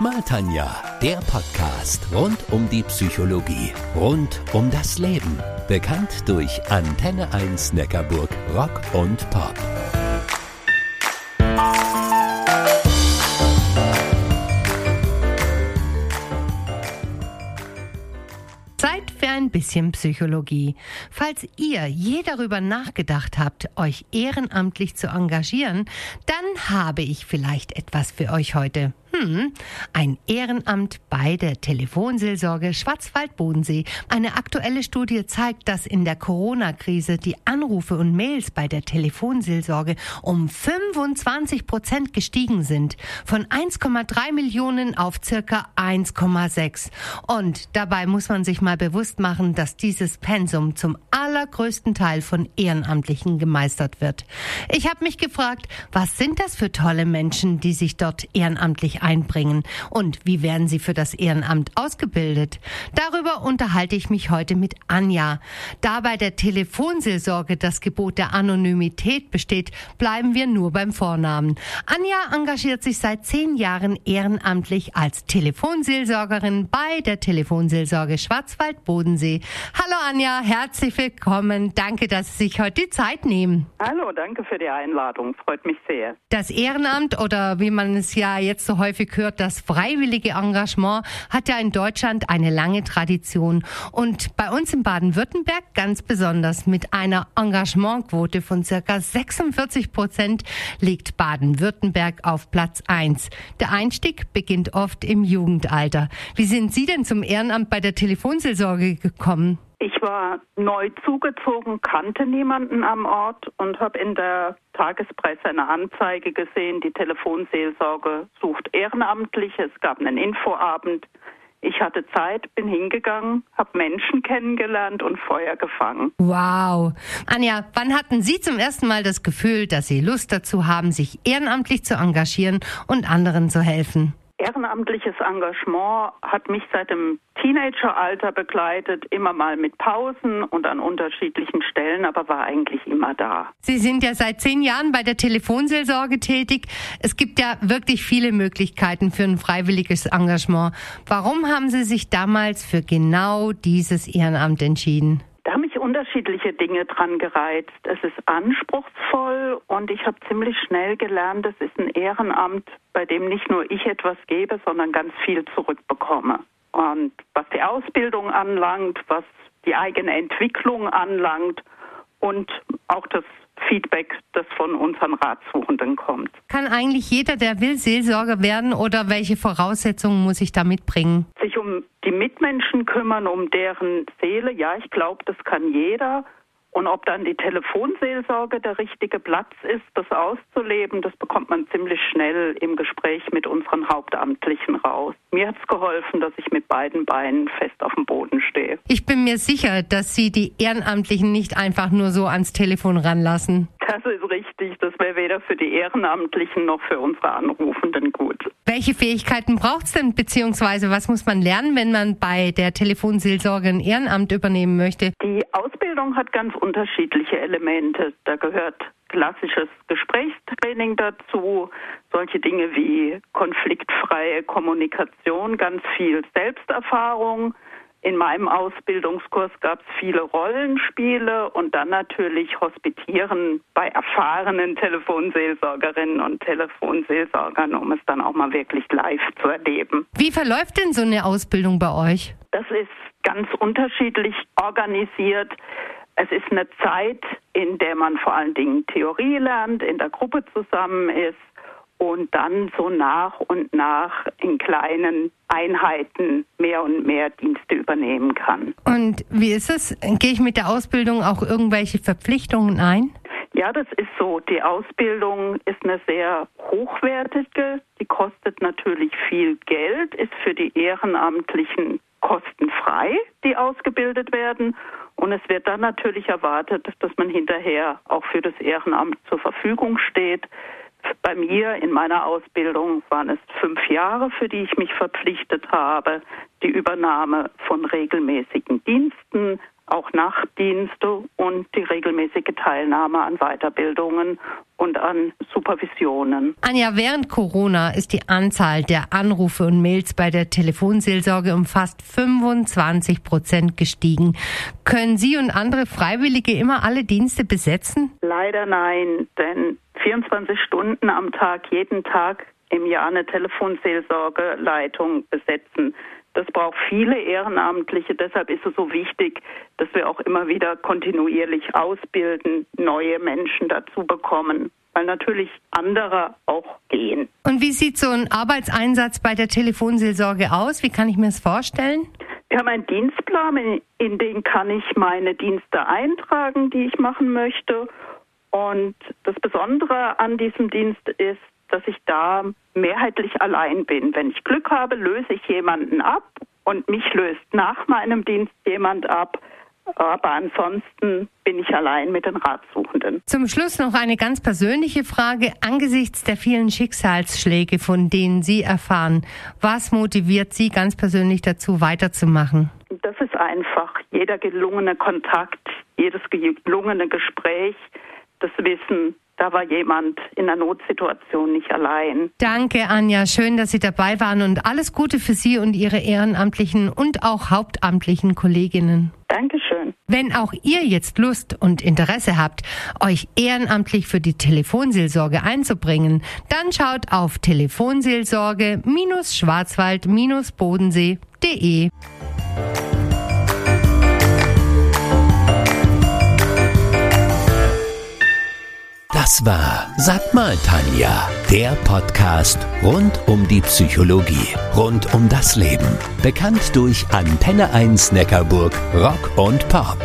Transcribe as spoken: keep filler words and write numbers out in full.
Sag mal Tanja, der Podcast rund um die Psychologie, rund um das Leben. Bekannt durch Antenne eins Neckarburg Rock und Pop. Zeit für ein bisschen Psychologie. Falls ihr je darüber nachgedacht habt, euch ehrenamtlich zu engagieren, dann habe ich vielleicht etwas für euch heute. Hm, ein Ehrenamt bei der Telefonseelsorge Schwarzwald-Bodensee. Eine aktuelle Studie zeigt, dass in der Corona-Krise die Anrufe und Mails bei der Telefonseelsorge um fünfundzwanzig Prozent gestiegen sind. Von eins Komma drei Millionen auf circa eins Komma sechs. Und dabei muss man sich mal bewusst machen, dass dieses Pensum zum allergrößten Teil von Ehrenamtlichen gemeistert wird. Ich habe mich gefragt, was sind das für tolle Menschen, die sich dort ehrenamtlich einbringen und wie werden sie für das Ehrenamt ausgebildet? Darüber unterhalte ich mich heute mit Anja. Da bei der Telefonseelsorge das Gebot der Anonymität besteht, bleiben wir nur beim Vornamen. Anja engagiert sich seit zehn Jahren ehrenamtlich als Telefonseelsorgerin bei der Telefonseelsorge Schwarzwald-Bodensee. Hallo Anja, herzlich willkommen. Danke, dass Sie sich heute die Zeit nehmen. Hallo, danke für die Einladung. Freut mich sehr. Das Ehrenamt oder wie man es ja jetzt so häufig hört, das freiwillige Engagement hat ja in Deutschland eine lange Tradition und bei uns in Baden-Württemberg ganz besonders mit einer Engagementquote von circa sechsundvierzig Prozent liegt Baden-Württemberg auf Platz eins. Der Einstieg beginnt oft im Jugendalter. Wie sind Sie denn zum Ehrenamt bei der Telefonseelsorge gekommen? Ich war neu zugezogen, kannte niemanden am Ort und habe in der Tagespresse eine Anzeige gesehen, die Telefonseelsorge sucht Ehrenamtliche. Es gab einen Infoabend. Ich hatte Zeit, bin hingegangen, habe Menschen kennengelernt und Feuer gefangen. Wow. Anja, wann hatten Sie zum ersten Mal das Gefühl, dass Sie Lust dazu haben, sich ehrenamtlich zu engagieren und anderen zu helfen? Ehrenamtliches Engagement hat mich seit dem Teenageralter begleitet, immer mal mit Pausen und an unterschiedlichen Stellen, aber war eigentlich immer da. Sie sind ja seit zehn Jahren bei der Telefonseelsorge tätig. Es gibt ja wirklich viele Möglichkeiten für ein freiwilliges Engagement. Warum haben Sie sich damals für genau dieses Ehrenamt entschieden? Da haben mich unterschiedliche Dinge dran gereizt. Es ist anspruchsvoll und ich habe ziemlich schnell gelernt, es ist ein Ehrenamt, bei dem nicht nur ich etwas gebe, sondern ganz viel zurückbekomme. Und was die Ausbildung anlangt, was die eigene Entwicklung anlangt und auch das Feedback, das von unseren Ratsuchenden kommt. Kann eigentlich jeder, der will, Seelsorger werden oder welche Voraussetzungen muss ich da mitbringen? Sich um die Mitmenschen kümmern, um deren Seele, ja, ich glaube, das kann jeder. Und ob dann die Telefonseelsorge der richtige Platz ist, das auszuleben, das bekommt man ziemlich schnell im Gespräch mit unseren Hauptamtlichen raus. Mir hat es geholfen, dass ich mit beiden Beinen fest auf dem Boden stehe. Ich bin mir sicher, dass Sie die Ehrenamtlichen nicht einfach nur so ans Telefon ranlassen. Das ist richtig. Das wäre weder für die Ehrenamtlichen noch für unsere Anrufenden gut. Welche Fähigkeiten braucht es denn, beziehungsweise was muss man lernen, wenn man bei der Telefonseelsorge ein Ehrenamt übernehmen möchte? Die Ausbildung hat ganz unterschiedliche Elemente. Da gehört klassisches Gesprächstraining dazu, solche Dinge wie konfliktfreie Kommunikation, ganz viel Selbsterfahrung. In meinem Ausbildungskurs gab es viele Rollenspiele und dann natürlich Hospitieren bei erfahrenen Telefonseelsorgerinnen und Telefonseelsorgern, um es dann auch mal wirklich live zu erleben. Wie verläuft denn so eine Ausbildung bei euch? Das ist ganz unterschiedlich organisiert. Es ist eine Zeit, in der man vor allen Dingen Theorie lernt, in der Gruppe zusammen ist und dann so nach und nach in kleinen Einheiten mehr und mehr Dienste übernehmen kann. Und wie ist es? Gehe ich mit der Ausbildung auch irgendwelche Verpflichtungen ein? Ja, das ist so. Die Ausbildung ist eine sehr hochwertige. Die kostet natürlich viel Geld, ist für die Ehrenamtlichen kostenfrei, die ausgebildet werden. Und es wird dann natürlich erwartet, dass man hinterher auch für das Ehrenamt zur Verfügung steht. Bei mir in meiner Ausbildung waren es fünf Jahre, für die ich mich verpflichtet habe, die Übernahme von regelmäßigen Diensten, auch Nachtdienste und die regelmäßige Teilnahme an Weiterbildungen und an Supervisionen. Anja, während Corona ist die Anzahl der Anrufe und Mails bei der Telefonseelsorge um fast fünfundzwanzig Prozent gestiegen. Können Sie und andere Freiwillige immer alle Dienste besetzen? Leider nein, denn vierundzwanzig Stunden am Tag, jeden Tag im Jahr eine Telefonseelsorgeleitung besetzen. Das braucht viele Ehrenamtliche, deshalb ist es so wichtig, dass wir auch immer wieder kontinuierlich ausbilden, neue Menschen dazu bekommen, weil natürlich andere auch gehen. Und wie sieht so ein Arbeitseinsatz bei der Telefonseelsorge aus? Wie kann ich mir das vorstellen? Wir haben einen Dienstplan, in den kann ich meine Dienste eintragen, die ich machen möchte. Und das Besondere an diesem Dienst ist, dass ich da mehrheitlich allein bin. Wenn ich Glück habe, löse ich jemanden ab und mich löst nach meinem Dienst jemand ab. Aber ansonsten bin ich allein mit den Ratsuchenden. Zum Schluss noch eine ganz persönliche Frage. Angesichts der vielen Schicksalsschläge, von denen Sie erfahren, was motiviert Sie ganz persönlich dazu, weiterzumachen? Das ist einfach. Jeder gelungene Kontakt, jedes gelungene Gespräch, das Wissen, da war jemand in der Notsituation nicht allein. Danke, Anja. Schön, dass Sie dabei waren und alles Gute für Sie und Ihre ehrenamtlichen und auch hauptamtlichen Kolleginnen. Dankeschön. Wenn auch ihr jetzt Lust und Interesse habt, euch ehrenamtlich für die Telefonseelsorge einzubringen, dann schaut auf telefonseelsorge Schwarzwald Bodensee punkt de. Das war Sag mal Tanja, der Podcast rund um die Psychologie, rund um das Leben. Bekannt durch Antenne eins Neckarburg, Rock und Pop.